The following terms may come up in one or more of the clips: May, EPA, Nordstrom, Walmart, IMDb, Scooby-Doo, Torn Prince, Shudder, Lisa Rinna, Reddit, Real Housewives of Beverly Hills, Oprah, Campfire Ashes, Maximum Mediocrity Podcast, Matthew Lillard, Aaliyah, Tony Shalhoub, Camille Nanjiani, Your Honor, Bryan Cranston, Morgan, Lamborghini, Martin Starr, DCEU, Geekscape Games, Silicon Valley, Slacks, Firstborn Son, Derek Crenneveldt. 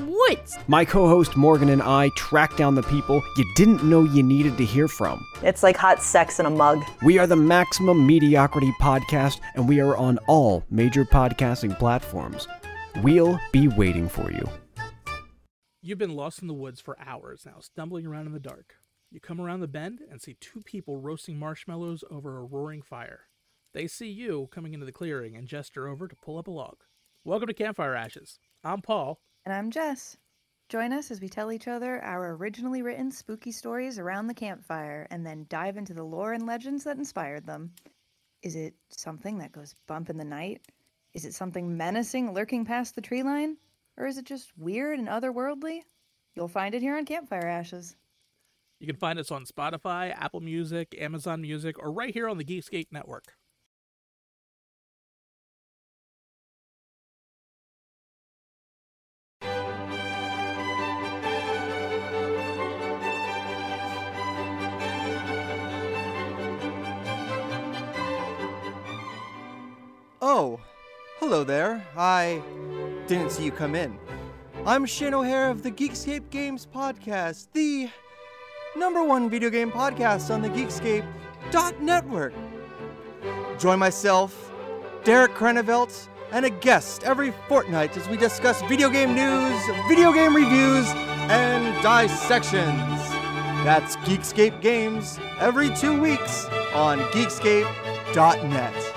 woods? My co-host Morgan and I track down the people you didn't know you needed to hear from. It's like hot sex in a mug. We are the Maximum Mediocrity Podcast, and we are on all major podcasting platforms. We'll be waiting for you. You've been lost in the woods for hours now, stumbling around in the dark. You come around the bend and see two people roasting marshmallows over a roaring fire. They see you coming into the clearing and gesture over to pull up a log. Welcome to Campfire Ashes. I'm Paul. And I'm Jess. Join us as we tell each other our originally written spooky stories around the campfire and then dive into the lore and legends that inspired them. Is it something that goes bump in the night? Is it something menacing lurking past the tree line? Or is it just weird and otherworldly? You'll find it here on Campfire Ashes. You can find us on Spotify, Apple Music, Amazon Music, or right here on the Geekscape Network. Oh, hello there. I didn't see you come in. I'm Shane O'Hare of the Geekscape Games podcast, the number one video game podcast on the Geekscape.network. Join myself, Derek Crenneveldt, and a guest every fortnight as we discuss video game news, video game reviews, and dissections. That's Geekscape Games every 2 weeks on Geekscape.net.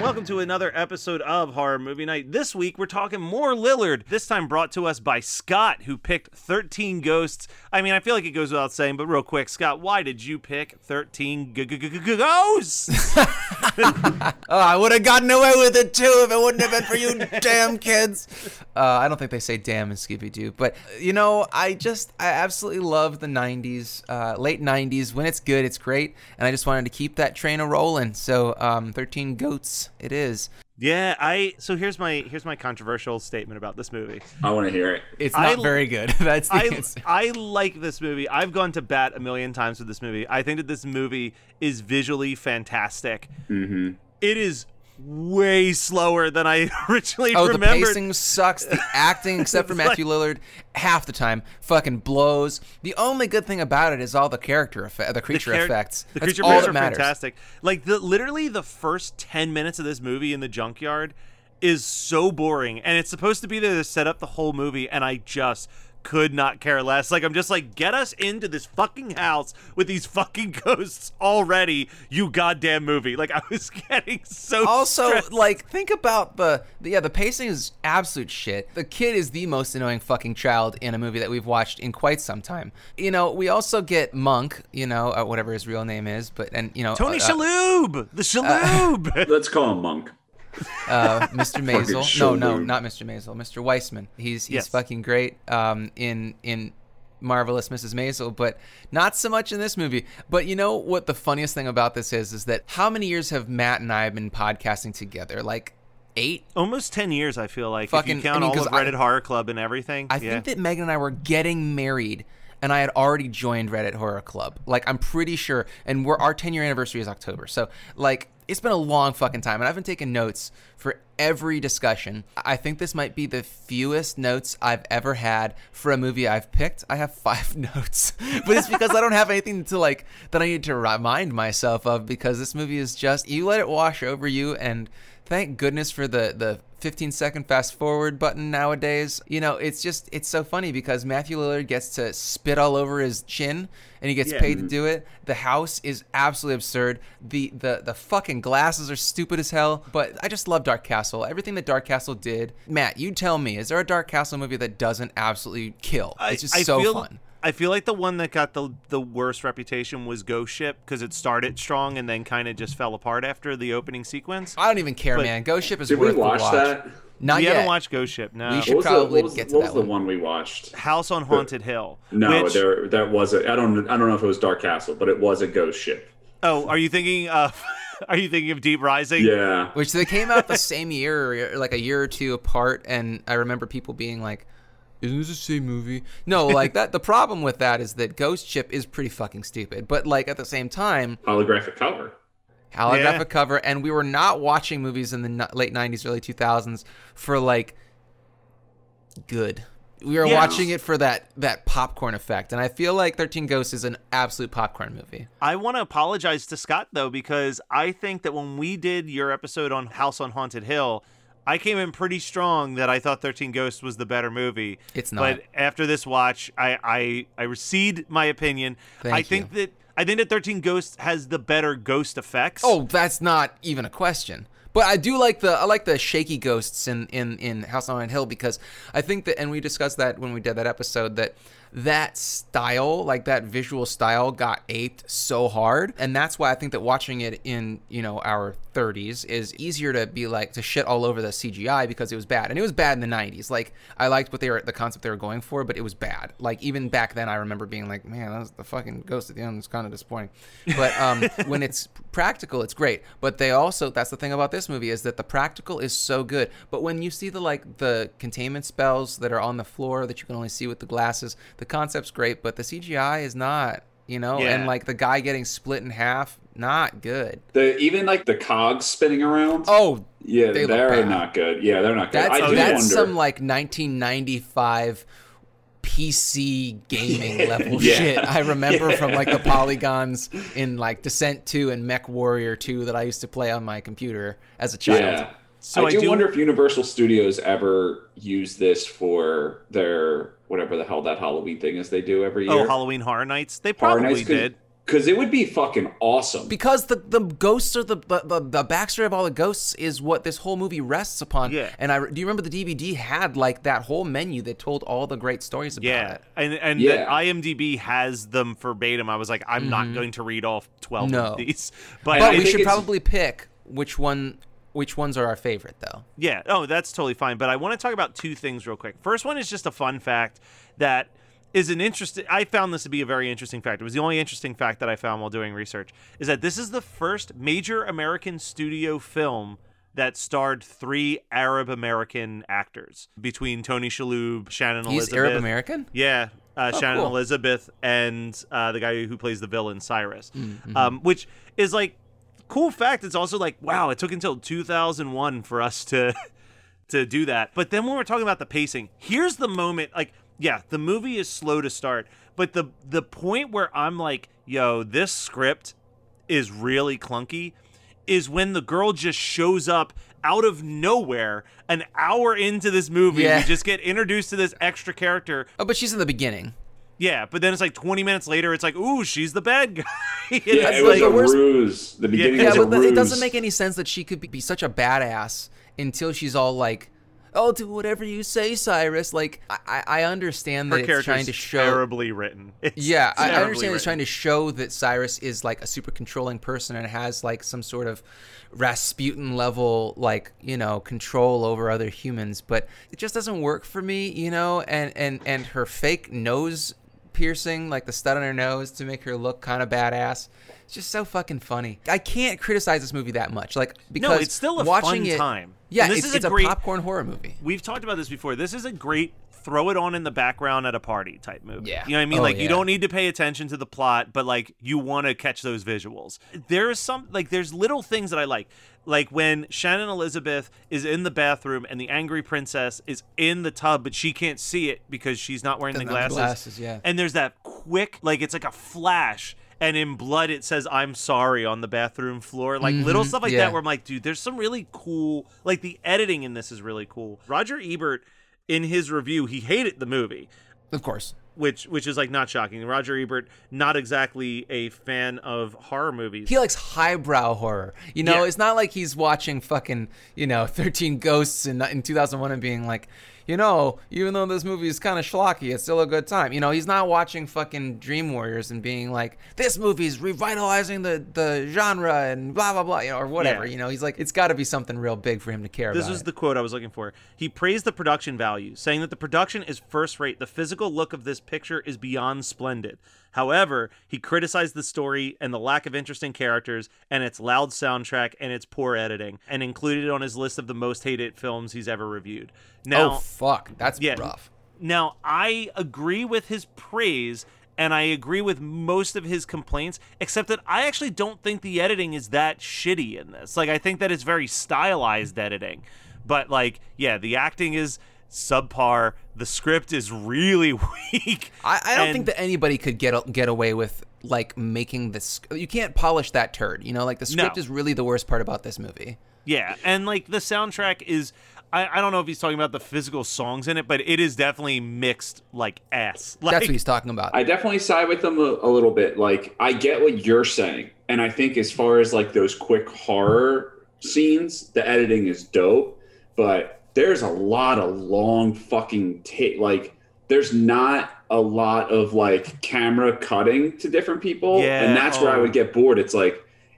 Welcome to another episode of Horror Movie Night. This week, we're talking more Lillard, this time brought to us by Scott, who picked 13 ghosts. I mean, I feel like it goes without saying, but real quick, Scott, why did you pick 13 ghosts? Oh, I would have gotten away with it, too, if it wouldn't have been for you damn kids. I don't think they say damn in Scooby-Doo, but, I absolutely love the 90s, late 90s. When it's good, it's great, and I just wanted to keep that train a-rolling, so 13 goats. It is. Yeah, so here's my controversial statement about this movie. I want to hear it. It's not very good. That's the answer. I like this movie. I've gone to bat a million times with this movie. I think that this movie is visually fantastic. Mm-hmm. It is way slower than I originally remembered. The pacing sucks. The acting, except for Matthew Lillard, half the time fucking blows. The only good thing about it is all the creature effects. The creature effects are fantastic. Like literally the first 10 minutes of this movie in the junkyard is so boring, and it's supposed to be there to set up the whole movie, and I just could not care less. Like, I'm just like, get us into this fucking house with these fucking ghosts already, you goddamn movie. Like, I was getting so stressed. Like, think about the pacing is absolute shit. The kid is the most annoying fucking child in a movie that we've watched in quite some time. We also get Monk, whatever his real name is, but Tony Shalhoub! The Shalhoub! Let's call him Monk. Mr. Maisel. No, not Mr. Maisel. Mr. Weissman. He's yes. Fucking great in Marvelous Mrs. Maisel, but not so much in this movie. But you know what the funniest thing about this is that how many years have Matt and I been podcasting together? Like 8? Almost 10 years, I feel like. Fucking, if you count all of Reddit Horror Club and everything. I think that Megan and I were getting married and I had already joined Reddit Horror Club. Like, I'm pretty sure, and our 10-year anniversary is October. So, like, it's been a long fucking time, and I've been taking notes for every discussion. I think this might be the fewest notes I've ever had for a movie I've picked. I have 5 notes, but it's because I don't have anything to, like, that I need to remind myself of, because this movie is just, you let it wash over you, and thank goodness for the 15-second fast-forward button nowadays. You know, it's just, it's so funny because Matthew Lillard gets to spit all over his chin, and he gets paid to do it. The house is absolutely absurd. The fucking glasses are stupid as hell, but I just love Dark Castle. Everything that Dark Castle did. Matt, you tell me, is there a Dark Castle movie that doesn't absolutely kill? It's just fun. I feel like the one that got the worst reputation was Ghost Ship, because it started strong and then kind of just fell apart after the opening sequence. I don't even care, but, man. Ghost Ship is worth the watch. Did we watch that? Not yet. We haven't watched Ghost Ship, no. We should probably get to that one. What was the one we watched? House on Haunted Hill. No, that wasn't. I don't know if it was Dark Castle, but it was a Ghost Ship. Oh, are you thinking of... Are you thinking of Deep Rising? Yeah. Which they came out the same year, like a year or two apart, and I remember people being like, isn't this the same movie? No, like that. The problem with that is that Ghost Ship is pretty fucking stupid. But like at the same time, holographic cover. Holographic cover. And we were not watching movies in the late 90s, early 2000s for like good. We were watching it for that popcorn effect. And I feel like 13 Ghosts is an absolute popcorn movie. I want to apologize to Scott, though, because I think that when we did your episode on House on Haunted Hill, I came in pretty strong that I thought 13 Ghosts was the better movie. It's not. But after this watch, I recede my opinion. I think that 13 Ghosts has the better ghost effects. Oh, that's not even a question. But I do like the shaky ghosts in House on Haunted Hill, because I think that, and we discussed that when we did that episode, that style, like that visual style, got aped so hard, and that's why I think that watching it in, you know, our 30s is easier to be like, to shit all over the CGI, because it was bad, and it was bad in the 90s. Like, I liked the concept they were going for, but it was bad. Like, even back then, I remember being like, man, that was the fucking ghost at the end. It's kind of disappointing. But when it's practical, it's great. But they also, that's the thing about this movie, is that the practical is so good. But when you see the containment spells that are on the floor that you can only see with the glasses, the concept's great, but the CGI is not, you know, and like the guy getting split in half, not good. Even like the cogs spinning around. Oh, yeah, they're not good. Yeah, they're not good. That's some like 1995 PC gaming level shit. I remember from like the polygons in like Descent 2 and Mech Warrior 2 that I used to play on my computer as a child. Yeah. So I do wonder if Universal Studios ever use this for their whatever the hell that Halloween thing is they do every year. Oh, Halloween Horror Nights. They probably did. Because it would be fucking awesome. Because the ghosts are the backstory of all the ghosts is what this whole movie rests upon. Yeah. And do you remember the DVD had like that whole menu that told all the great stories about it? And that IMDb has them verbatim. I was like, I'm not going to read all 12 of these. But we should probably pick which ones are our favorite, though. Yeah. Oh, that's totally fine. But I want to talk about 2 things real quick. First one is just a fun fact that is an interesting... I found this to be a very interesting fact. It was the only interesting fact that I found while doing research, is that this is the first major American studio film that starred 3 Arab-American actors between Tony Shalhoub, Shannon Elizabeth. He's Arab-American? Yeah. Shannon Elizabeth and the guy who plays the villain, Cyrus, which is like... cool fact. It's also like, wow, it took until 2001 for us to do that. But then when we're talking about the pacing, here's the moment, like, yeah, the movie is slow to start, but the point where I'm like, yo, this script is really clunky is when the girl just shows up out of nowhere an hour into this movie. We just get introduced to this extra character. Oh, but she's in the beginning. Yeah, but then it's like 20 minutes later, it's like, ooh, she's the bad guy. Yeah, it was like a ruse. The beginning was a ruse. It doesn't make any sense that she could be such a badass until she's all like, I'll do whatever you say, Cyrus. Like, I understand that it's trying to show... terribly written. I understand it's trying to show that Cyrus is, like, a super controlling person and has, like, some sort of Rasputin-level, like, you know, control over other humans. But it just doesn't work for me, you know? And her fake nose... piercing, like the stud on her nose to make her look kind of badass. It's just so fucking funny. I can't criticize this movie that much. Like, because it's still a fun time. Yeah, this is a great popcorn horror movie. We've talked about this before. This is a great throw it on in the background at a party type movie. Yeah. You know what I mean? You don't need to pay attention to the plot, but like you want to catch those visuals. There's little things that I like. Like when Shannon Elizabeth is in the bathroom and the Angry Princess is in the tub, but she can't see it because she's not wearing the glasses. Yeah. And there's that quick, it's like a flash. And in blood, it says, "I'm sorry" on the bathroom floor. Little stuff that where I'm like, dude, there's some really cool, the editing in this is really cool. Roger Ebert, in his review, he hated the movie. Of course. Which is not shocking. Roger Ebert, not exactly a fan of horror movies. He likes highbrow horror. It's not like he's watching fucking 13 Ghosts in 2001 and being like, even though this movie is kind of schlocky, it's still a good time. He's not watching fucking Dream Warriors and being like, this movie's revitalizing the genre and blah blah blah or whatever. He's like, it's got to be something real big for him to care about. This is the quote I was looking for. He praised the production value, saying that the production is first rate. The physical look of this picture is beyond splendid. However, he criticized the story and the lack of interesting characters and its loud soundtrack and its poor editing, and included it on his list of the most hated films he's ever reviewed. Now, fuck, that's rough. Now, I agree with his praise, and I agree with most of his complaints, except that I actually don't think the editing is that shitty in this. I think that it's very stylized editing. But, the acting is subpar. The script is really weak. I don't think that anybody could get away with making this. You can't polish that turd. The script is really the worst part about this movie. Yeah, and the soundtrack is. I don't know if he's talking about the physical songs in it, but it is definitely mixed ass. That's what he's talking about. I definitely side with them a little bit. I get what you're saying, and I think as far as those quick horror scenes, the editing is dope, but there's a lot of long fucking take. There's not a lot of camera cutting to different people, and that's where I would get bored. It's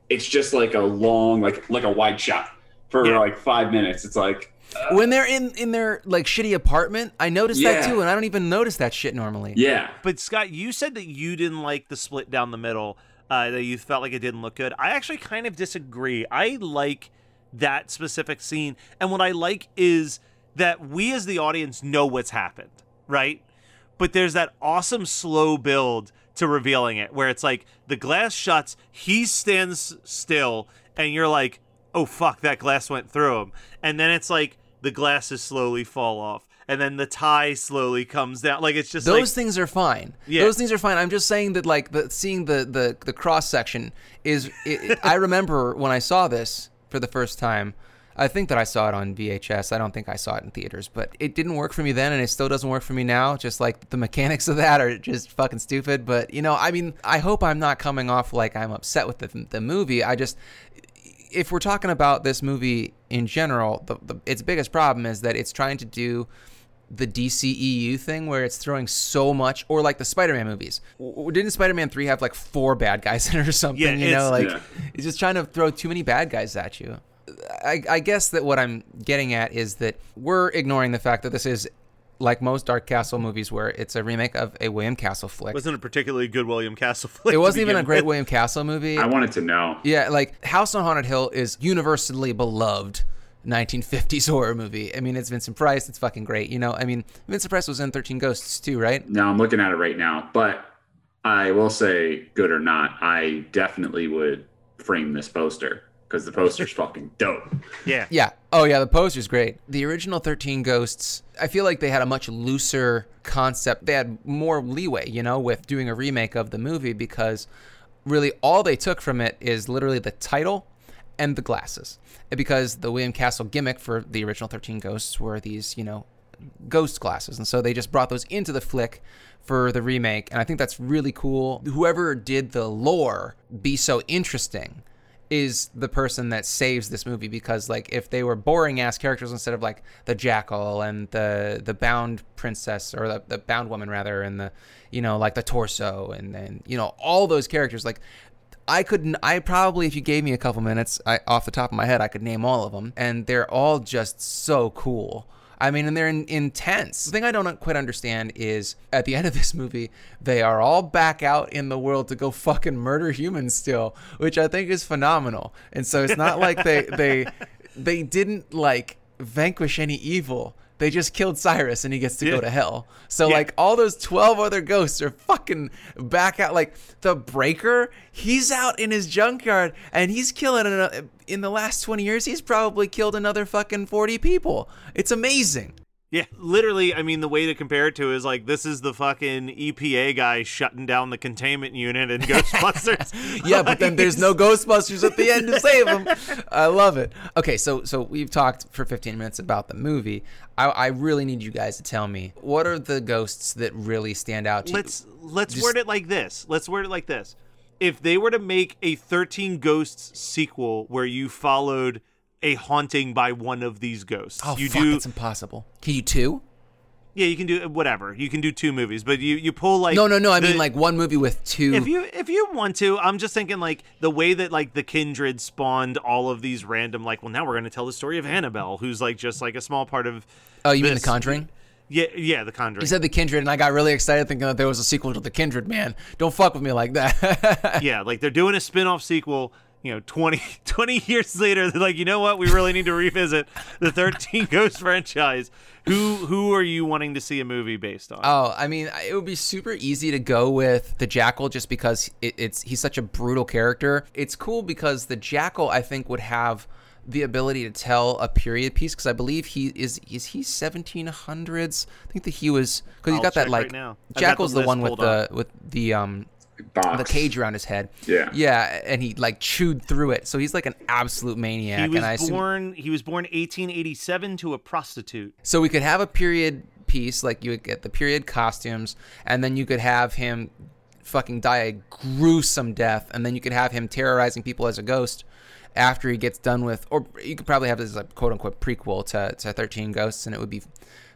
it's just a long a wide shot for 5 minutes. It's when they're in their shitty apartment, I noticed that too, and I don't even notice that shit normally. Yeah, but Scott, you said that you didn't like the split down the middle, that you felt it didn't look good. I actually kind of disagree. I like that specific scene, and what I like is that we as the audience know what's happened, right? But there's that awesome slow build to revealing it, where it's the glass shuts, he stands still, and you're like, oh fuck, that glass went through him. And then it's the glasses slowly fall off, and then the tie slowly comes down. It's just those things are fine. Yeah. Those things are fine. I'm just saying that seeing the cross section is. I remember when I saw this for the first time. I think that I saw it on VHS. I don't think I saw it in theaters, but it didn't work for me then, and it still doesn't work for me now. Just the mechanics of that are just fucking stupid. But I hope I'm not coming off like I'm upset with the movie. I just, if we're talking about this movie in general, its biggest problem is that it's trying to do the DCEU thing where it's throwing so much, or the Spider-Man movies. Didn't Spider-Man 3 have 4 bad guys in it or something? Yeah, it's just trying to throw too many bad guys at you. I guess that what I'm getting at is that we're ignoring the fact that this is like most Dark Castle movies, where it's a remake of a William Castle flick. It wasn't a particularly good William Castle flick. It wasn't even a great William Castle movie. I wanted to know. Yeah, House on Haunted Hill is universally beloved 1950s horror movie. I mean, it's Vincent Price. It's fucking great. Vincent Price was in 13 Ghosts too, right? No, I'm looking at it right now. But I will say, good or not, I definitely would frame this poster, because the poster's fucking dope. Yeah. Yeah. Oh, yeah, the poster's great. The original 13 Ghosts, I feel they had a much looser concept. They had more leeway, with doing a remake of the movie, because really all they took from it is literally the title and the glasses. Because the William Castle gimmick for the original 13 Ghosts were these, ghost glasses. And so they just brought those into the flick for the remake. And I think that's really cool. Whoever did the lore be so interesting is the person that saves this movie, because if they were boring ass characters instead of the Jackal and the Bound Princess, or the Bound Woman rather, and the the Torso and then all those characters, I probably, if you gave me a couple minutes, off the top of my head, I could name all of them, and they're all just so cool. I mean, and they're intense. The thing I don't quite understand is, at the end of this movie, they are all back out in the world to go fucking murder humans still, which I think is phenomenal. And so it's not like they didn't vanquish any evil. They just killed Cyrus and he gets to go to hell. So like all those 12 other ghosts are fucking back out. Like the Breaker, he's out in his junkyard and he's killing another. In the last 20 years, he's probably killed another fucking 40 people. It's amazing. Yeah, literally, I mean, the way to compare it to is like, this is the fucking EPA guy shutting down the containment unit in Ghostbusters. Yeah, but then there's no Ghostbusters at the end to save them. I love it. Okay, so we've talked for 15 minutes about the movie. I really need you guys to tell me, what are the ghosts that really stand out to you? Let's word it like this. If they were to make a 13 Ghosts sequel where you followed a haunting by one of these ghosts. Oh, you fuck, that's impossible. Can you two? Yeah, you can do whatever. You can do two movies, but you pull like... No, I mean like one movie with two... If you want to, I'm just thinking like the way that like the Kindred spawned all of these random like, well, now we're going to tell the story of Annabelle, who's like just like a small part of... Oh, you mean The Conjuring? Yeah, The Conjuring. You said The Kindred, and I got really excited thinking that there was a sequel to The Kindred, man. Don't fuck with me like that. Yeah, like they're doing a spin-off sequel... 20 years later, they're like, you know what? We really need to revisit the 13 Ghosts franchise. Who are you wanting to see a movie based on? Oh, I mean, it would be super easy to go with the Jackal just because he's such a brutal character. It's cool because the Jackal, I think, would have the ability to tell a period piece because I believe he is he 1700s? I think that he was because he's got that like right Jackal's the one with the box. The cage around his head. Yeah, and he like chewed through it. So he's like an absolute maniac. He was born 1887 to a prostitute. So we could have a period piece, like you would get the period costumes, and then you could have him fucking die a gruesome death, and then you could have him terrorizing people as a ghost after he gets done with, or you could probably have this like quote unquote prequel to 13 Ghosts, and it would be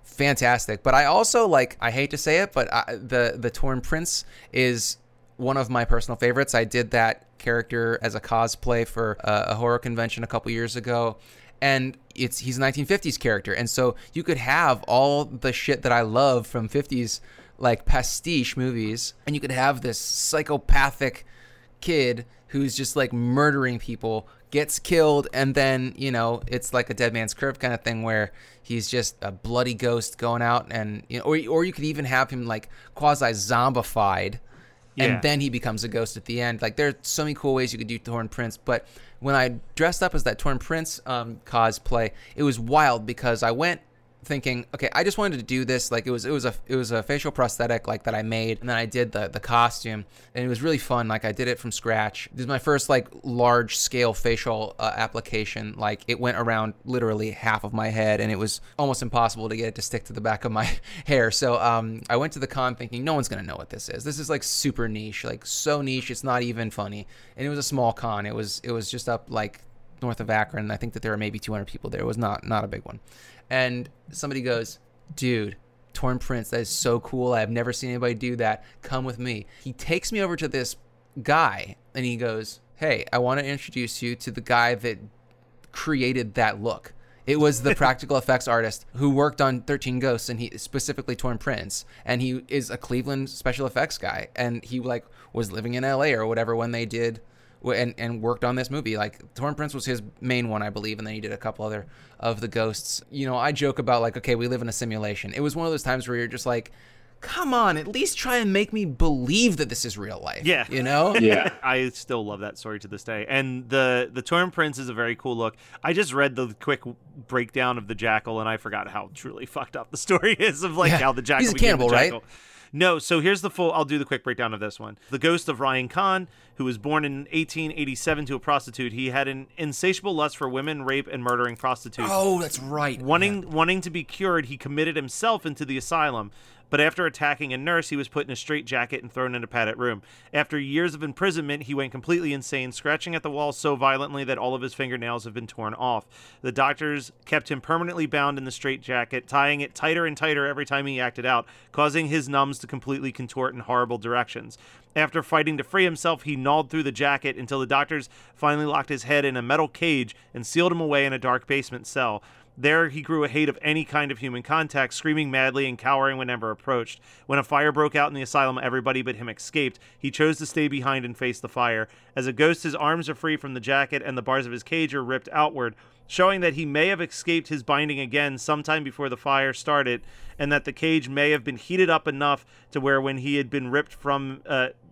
fantastic. But I also like, I hate to say it, but the Torn Prince is one of my personal favorites. I did that character as a cosplay for a horror convention a couple years ago, and he's a 1950s character, and so you could have all the shit that I love from 50s like pastiche movies, and you could have this psychopathic kid who's just like murdering people, gets killed, and then it's like a Dead Man's Curve kind of thing where he's just a bloody ghost going out, and or you could even have him like quasi zombified. Yeah. And then he becomes a ghost at the end. Like, there's so many cool ways you could do Torn Prince. But when I dressed up as that Torn Prince cosplay, it was wild because I went thinking, okay, I just wanted to do this. Like, it was a facial prosthetic like that I made, and then I did the costume, and it was really fun. Like, I did it from scratch. This is my first like large scale facial application. Like, it went around literally half of my head, and it was almost impossible to get it to stick to the back of my hair. So I went to the con thinking no one's gonna know what this is. This is like super niche, like so niche it's not even funny. And it was a small con. It was just up like north of Akron. I think that there were maybe 200 people there. It was not a big one. And somebody goes, dude, Torn Prince, that is so cool. I've never seen anybody do that. Come with me. He takes me over to this guy, and he goes, hey, I want to introduce you to the guy that created that look. It was the practical effects artist who worked on 13 Ghosts, and he specifically Torn Prince. And he is a Cleveland special effects guy. And he like was living in LA or whatever when they did and worked on this movie. Like, Torn Prince was his main one, I believe, and then he did a couple other of the ghosts. I joke about, like, okay, we live in a simulation. It was one of those times where you're just like, come on, at least try and make me believe that this is real life. Yeah. Yeah. I still love that story to this day. And the Torn Prince is a very cool look. I just read the quick breakdown of the Jackal, and I forgot how truly fucked up the story is of, like, how the Jackal became the Jackal. He's a cannibal, right? No, so here's the full, I'll do the quick breakdown of this one. The ghost of Ryan Khan, who was born in 1887 to a prostitute, he had an insatiable lust for women, rape, and murdering prostitutes. Oh, that's right. Wanting to be cured, he committed himself into the asylum. But after attacking a nurse, he was put in a straitjacket and thrown in a padded room. After years of imprisonment, he went completely insane, scratching at the wall so violently that all of his fingernails have been torn off. The doctors kept him permanently bound in the straitjacket, tying it tighter and tighter every time he acted out, causing his numbs to completely contort in horrible directions. After fighting to free himself, he gnawed through the jacket until the doctors finally locked his head in a metal cage and sealed him away in a dark basement cell. There he grew a hate of any kind of human contact, screaming madly and cowering whenever approached. When a fire broke out in the asylum, everybody but him escaped. He chose to stay behind and face the fire. As a ghost, his arms are free from the jacket and the bars of his cage are ripped outward, showing that he may have escaped his binding again sometime before the fire started, and that the cage may have been heated up enough to where when he had been ripped from,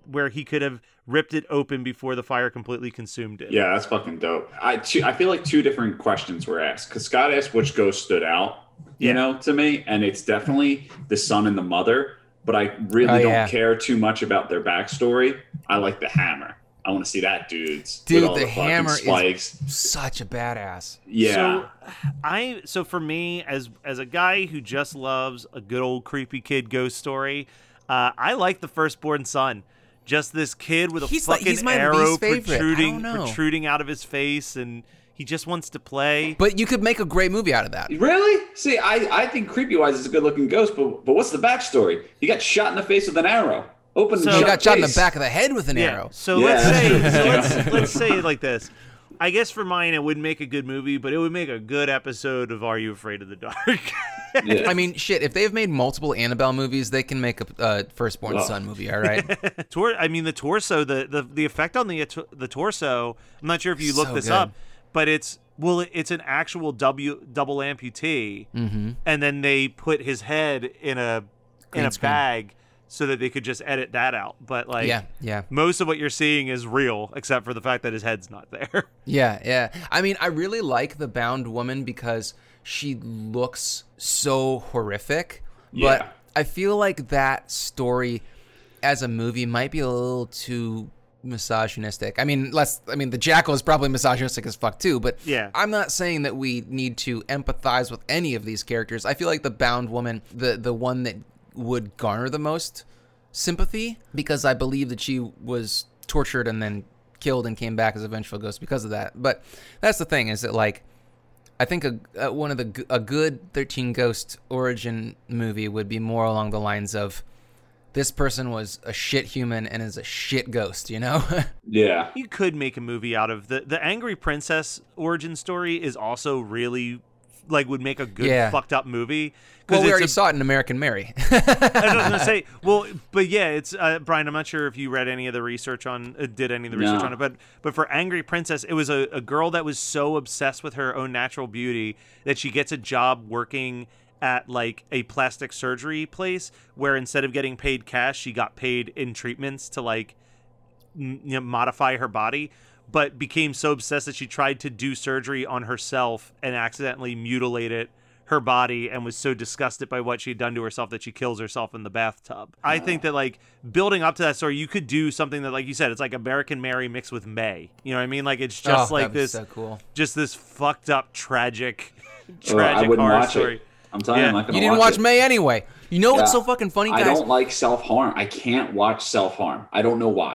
where he could have ripped it open before the fire completely consumed it. Yeah, that's fucking dope. I feel like two different questions were asked, because Scott asked which ghost stood out, you know, to me, and it's definitely the son and the mother, but I really don't care too much about their backstory. I like the hammer. I want to see that dude, the hammer spikes. Is such a badass. Yeah. So for me, as a guy who just loves a good old creepy kid ghost story, I like the Firstborn Son. Just this kid with a fucking arrow protruding out of his face, and he just wants to play. But you could make a great movie out of that. Really? See, I think Creepy-wise is a good-looking ghost, but what's the backstory? He got shot in the face with an arrow. He got shot in the back of the head with an arrow. Let's say it like this. I guess for mine, it wouldn't make a good movie, but it would make a good episode of Are You Afraid of the Dark? Yeah. I mean, shit, if they've made multiple Annabelle movies, they can make a Firstborn Son movie, all right? The torso, the effect on the torso, I'm not sure if you looked up, but it's an actual double amputee, mm-hmm. and then they put his head in a bag so that they could just edit that out. But most of what you're seeing is real, except for the fact that his head's not there. Yeah, yeah. I mean, I really like the Bound Woman because she looks so horrific. Yeah. But I feel like that story as a movie might be a little too misogynistic. I mean, the Jackal is probably misogynistic as fuck too, but yeah. I'm not saying that we need to empathize with any of these characters. I feel like the Bound Woman, the one that would garner the most sympathy, because I believe that she was tortured and then killed and came back as a vengeful ghost because of that. But that's the thing, is that I think a good 13 Ghost origin movie would be more along the lines of this person was a shit human and is a shit ghost, you know? Yeah. You could make a movie out of the Angry Princess origin story is also really would make a good fucked up movie. Well, we already saw it in American Mary. I was gonna say, it's Bryan. I'm not sure if you read any of the research on it, but for Angry Princess, it was a girl that was so obsessed with her own natural beauty that she gets a job working at a plastic surgery place where instead of getting paid cash, she got paid in treatments to modify her body. But became so obsessed that she tried to do surgery on herself and accidentally mutilated her body and was so disgusted by what she had done to herself that she kills herself in the bathtub. Oh. I think that building up to that story, you could do something that, like you said, it's like American Mary mixed with May. You know what I mean? It's just this fucked up, tragic horror story. I'm telling you, I'm not gonna watch it. You didn't watch May anyway. You know what's so fucking funny, guys? I don't like self-harm. I can't watch self-harm. I don't know why.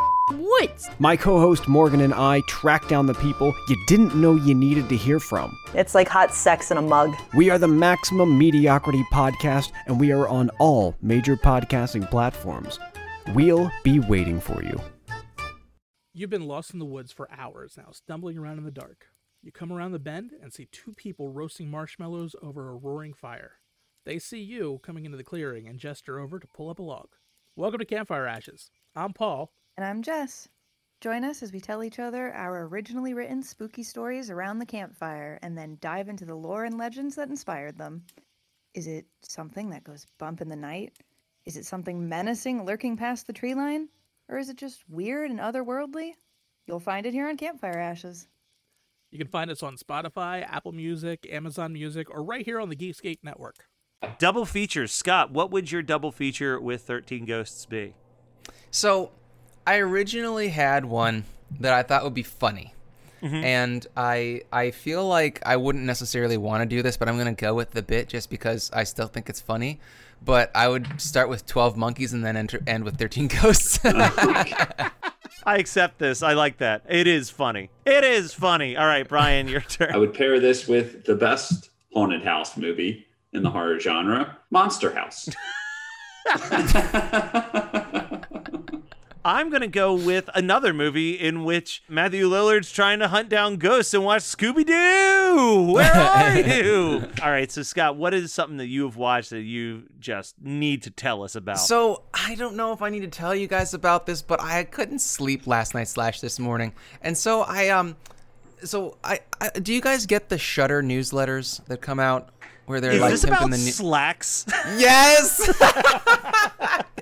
woods? My co-host Morgan and I track down the people you didn't know you needed to hear from. It's like hot sex in a mug. We are the Maximum Mediocrity Podcast, and we are on all major podcasting platforms. We'll be waiting for you. You've been lost in the woods for hours now, stumbling around in the dark. You come around the bend and see two people roasting marshmallows over a roaring fire. They see you coming into the clearing and gesture over to pull up a log. Welcome to Campfire Ashes. I'm Paul. And I'm Jess. Join us as we tell each other our originally written spooky stories around the campfire and then dive into the lore and legends that inspired them. Is it something that goes bump in the night? Is it something menacing lurking past the tree line? Or is it just weird and otherworldly? You'll find it here on Campfire Ashes. You can find us on Spotify, Apple Music, Amazon Music, or right here on the Geekscape Network. Double features. Scott, what would your double feature with 13 Ghosts be? So I originally had one that I thought would be funny. Mm-hmm. And I feel like I wouldn't necessarily want to do this, but I'm going to go with the bit just because I still think it's funny. But I would start with 12 monkeys and then end with 13 ghosts. I accept this. I like that. It is funny. It is funny. All right, Bryan, your turn. I would pair this with the best haunted house movie in the horror genre, Monster House. I'm going to go with another movie in which Matthew Lillard's trying to hunt down ghosts and watch Scooby-Doo. Where are you? All right, so Scott, what is something that you have watched that you just need to tell us about? So I don't know if I need to tell you guys about this, but I couldn't sleep last night / this morning. And so I do you guys get the Shudder newsletters that come out? Where they're is like this about Slacks? Yes!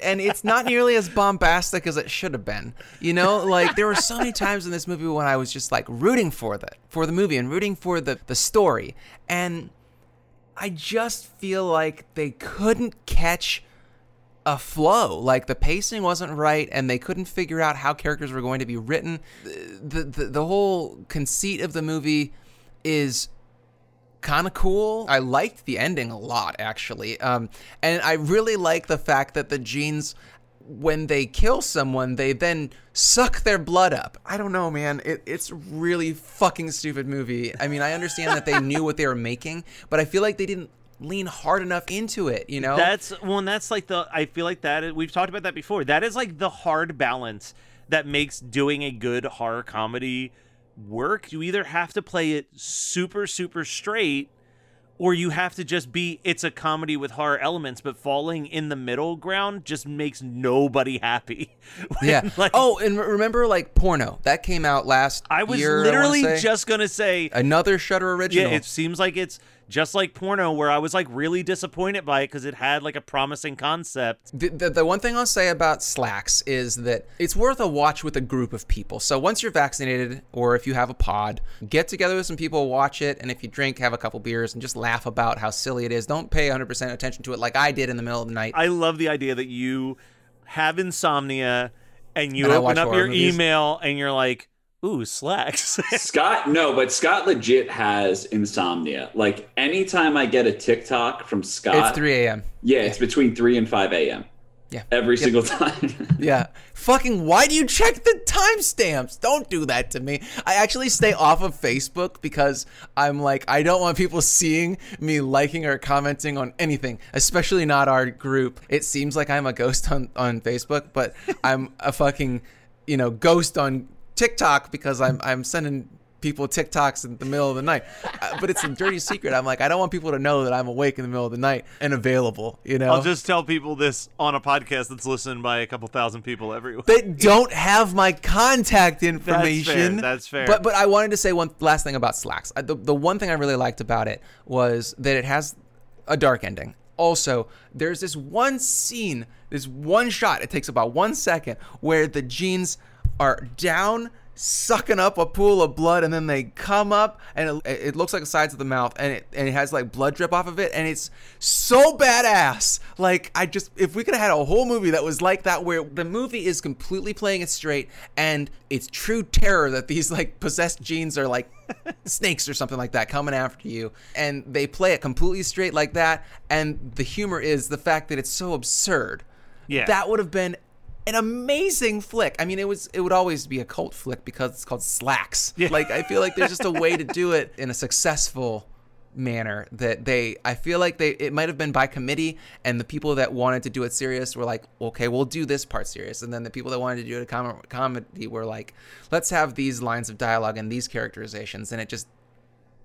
And it's not nearly as bombastic as it should have been. You know, like there were so many times in this movie when I was just like rooting for the movie and rooting for the story. And I just feel like they couldn't catch a flow. Like the pacing wasn't right and they couldn't figure out how characters were going to be written. The whole conceit of the movie is kind of cool. I liked the ending a lot, actually. And I really like the fact that the genes, when they kill someone, they then suck their blood up. I don't know, man. It's really fucking stupid movie. I mean, I understand that they knew what they were making, but I feel like they didn't lean hard enough into it, you know? That's like I feel like that, we've talked about that before. That is like the hard balance that makes doing a good horror comedy work. You either have to play it super, super straight, or you have to just be, it's a comedy with horror elements, but falling in the middle ground just makes nobody happy. Yeah. Like, and remember, like, Porno. That came out last year, I was literally just going to say. Another Shudder original. Yeah, it seems like it's just like Porno, where I was, like, really disappointed by it because it had, like, a promising concept. The one thing I'll say about Slacks is that it's worth a watch with a group of people. So once you're vaccinated, or if you have a pod, get together with some people, watch it, and if you drink, have a couple beers, and just laugh about how silly it is. Don't pay 100% attention to it like I did in the middle of the night. I love the idea that you have insomnia, and you open up your email, and you're like, ooh, Slacks. Scott, no, but Scott legit has insomnia. Like, anytime I get a TikTok from Scott. It's 3 a.m. Yeah, it's between 3 and 5 a.m. Yeah. Every single time. Yeah. Fucking, why do you check the timestamps? Don't do that to me. I actually stay off of Facebook because I'm like, I don't want people seeing me liking or commenting on anything, especially not our group. It seems like I'm a ghost on Facebook, but I'm a fucking, you know, ghost on TikTok because I'm sending people TikToks in the middle of the night. But it's a dirty secret. I'm like, I don't want people to know that I'm awake in the middle of the night and available, you know? I'll just tell people this on a podcast that's listened by a couple thousand people every week. They don't have my contact information. That's fair. But I wanted to say one last thing about Slacks. The one thing I really liked about it was that it has a dark ending. Also, there's this one scene, this one shot, it takes about 1 second, where the genes are down sucking up a pool of blood, and then they come up, and it looks like the sides of the mouth, and it has like blood drip off of it, and it's so badass. Like, if we could have had a whole movie that was like that, where the movie is completely playing it straight, and it's true terror that these like possessed genes are like snakes or something like that coming after you, and they play it completely straight like that, and the humor is the fact that it's so absurd. Yeah, that would have been an amazing flick. I mean, it would always be a cult flick because it's called Slacks. Yeah. Like, I feel like there's just a way to do it in a successful manner that it might have been by committee, and the people that wanted to do it serious were like, okay, we'll do this part serious, and then the people that wanted to do it a comedy were like, let's have these lines of dialogue and these characterizations, and it just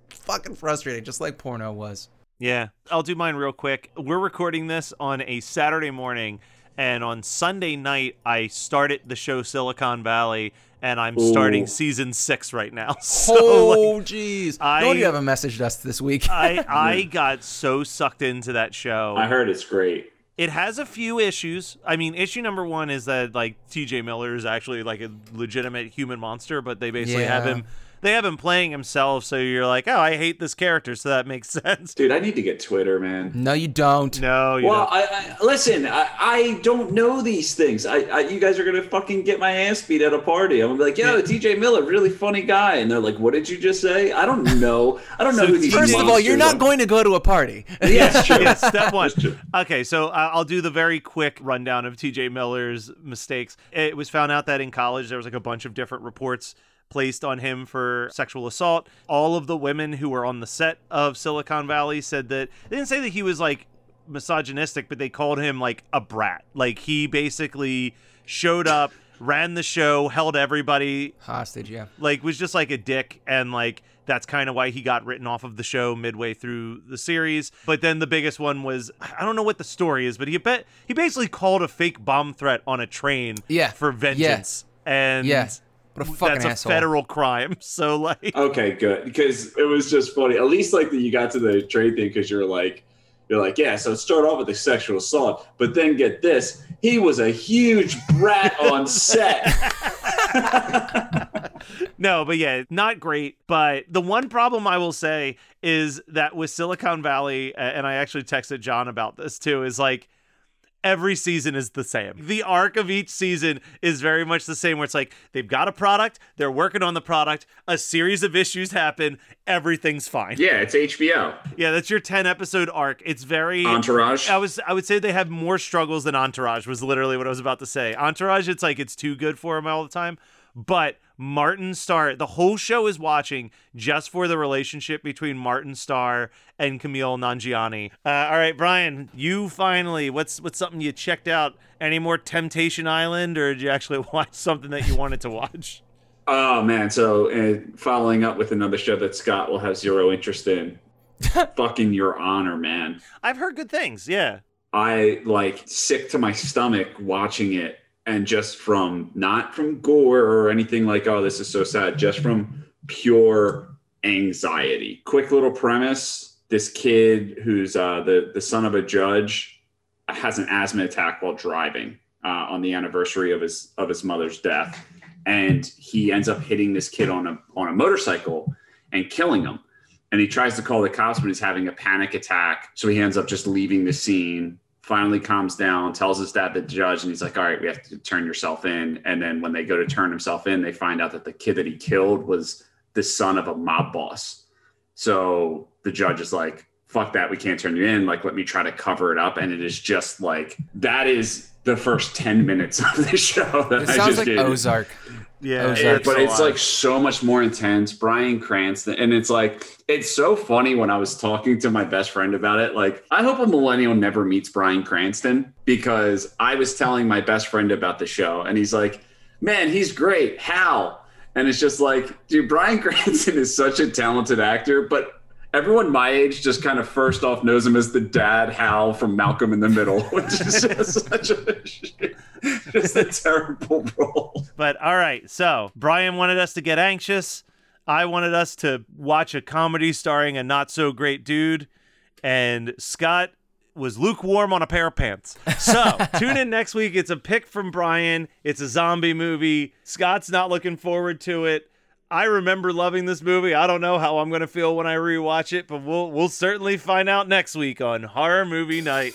fucking frustrating, just like Porno was. Yeah, I'll do mine real quick. We're recording this on a Saturday morning, and on Sunday night, I started the show Silicon Valley, and I'm starting season 6 right now. So, jeez. No, you haven't messaged us this week. I got so sucked into that show. I heard it's great. It has a few issues. I mean, issue number 1 is that, like, TJ Miller is actually, like, a legitimate human monster, but they basically have him... they have him playing himself, so you're like, oh, I hate this character, so that makes sense. Dude, I need to get Twitter, man. No, you don't. No, you don't. Well, I don't know these things. I you guys are going to fucking get my ass beat at a party. I'm going to be like, yo, TJ Miller, really funny guy. And they're like, what did you just say? I don't know. I don't know who these First of all, you're not going to go to a party. Yes, true. Yes, step one. Okay, so I'll do the very quick rundown of TJ Miller's mistakes. It was found out that in college there was like a bunch of different reports placed on him for sexual assault. All of the women who were on the set of Silicon Valley said that they didn't say that he was like misogynistic, but they called him like a brat. Like he basically showed up, ran the show, held everybody hostage, yeah. Like was just like a dick, and like that's kind of why he got written off of the show midway through the series. But then the biggest one was, I don't know what the story is, but he basically called a fake bomb threat on a train for vengeance. Yeah. And what a fucking that's asshole. A federal crime. So like, okay, good. Because it was just funny. At least like that you got to the train thing because you're like, yeah, so start off with the sexual assault, but then get this. He was a huge brat on set. No, but yeah, not great. But the one problem I will say is that with Silicon Valley, and I actually texted John about this too, is like every season is the same. The arc of each season is very much the same, where it's like they've got a product, they're working on the product, a series of issues happen, everything's fine. Yeah, it's HBO. Yeah, that's your 10-episode arc. It's very Entourage. I would say they have more struggles than Entourage, was literally what I was about to say. Entourage, it's like it's too good for them all the time. But Martin Starr, the whole show is watching just for the relationship between Martin Starr and Camille Nanjiani. All right, Brian, you finally, what's something you checked out? Any more Temptation Island, or did you actually watch something that you wanted to watch? Oh, man. So following up with another show that Scott will have zero interest in. Fucking Your Honor, man. I've heard good things, yeah. I, sick to my stomach watching it. And just not from gore or anything like, oh, this is so sad, just from pure anxiety. Quick little premise. This kid who's the son of a judge has an asthma attack while driving on the anniversary of his mother's death. And he ends up hitting this kid on a motorcycle and killing him. And he tries to call the cops, but he's having a panic attack. So he ends up just leaving the scene. Finally calms down, tells his dad, the judge, and he's like, all right, we have to turn yourself in. And then when they go to turn himself in, they find out that the kid that he killed was the son of a mob boss. So the judge is like, fuck that, we can't turn you in. Like, let me try to cover it up. And it is just like, that is the first 10 minutes of the show. That it sounds I just like did. Ozark. Yeah, Ozark. But it's like so much more intense. Bryan Cranston. And it's like, it's so funny when I was talking to my best friend about it. Like, I hope a millennial never meets Bryan Cranston, because I was telling my best friend about the show and he's like, man, he's great. How? And it's just like, dude, Bryan Cranston is such a talented actor, but everyone my age just kind of first off knows him as the dad Hal from Malcolm in the Middle, which is just such a terrible role. But all right, so Brian wanted us to get anxious. I wanted us to watch a comedy starring a not-so-great dude. And Scott was lukewarm on a pair of pants. So tune in next week. It's a pick from Brian. It's a zombie movie. Scott's not looking forward to it. I remember loving this movie. I don't know how I'm going to feel when I rewatch it, but we'll certainly find out next week on Horror Movie Night.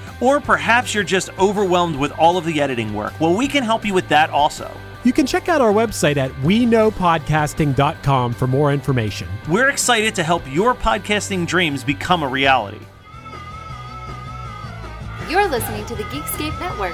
Or perhaps you're just overwhelmed with all of the editing work. Well, we can help you with that also. You can check out our website at weknowpodcasting.com for more information. We're excited to help your podcasting dreams become a reality. You're listening to the Geekscape Network.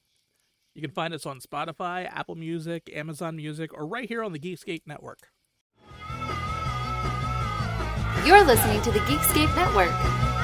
You can find us on Spotify, Apple Music, Amazon Music, or right here on the Geekscape Network. You're listening to the Geekscape Network.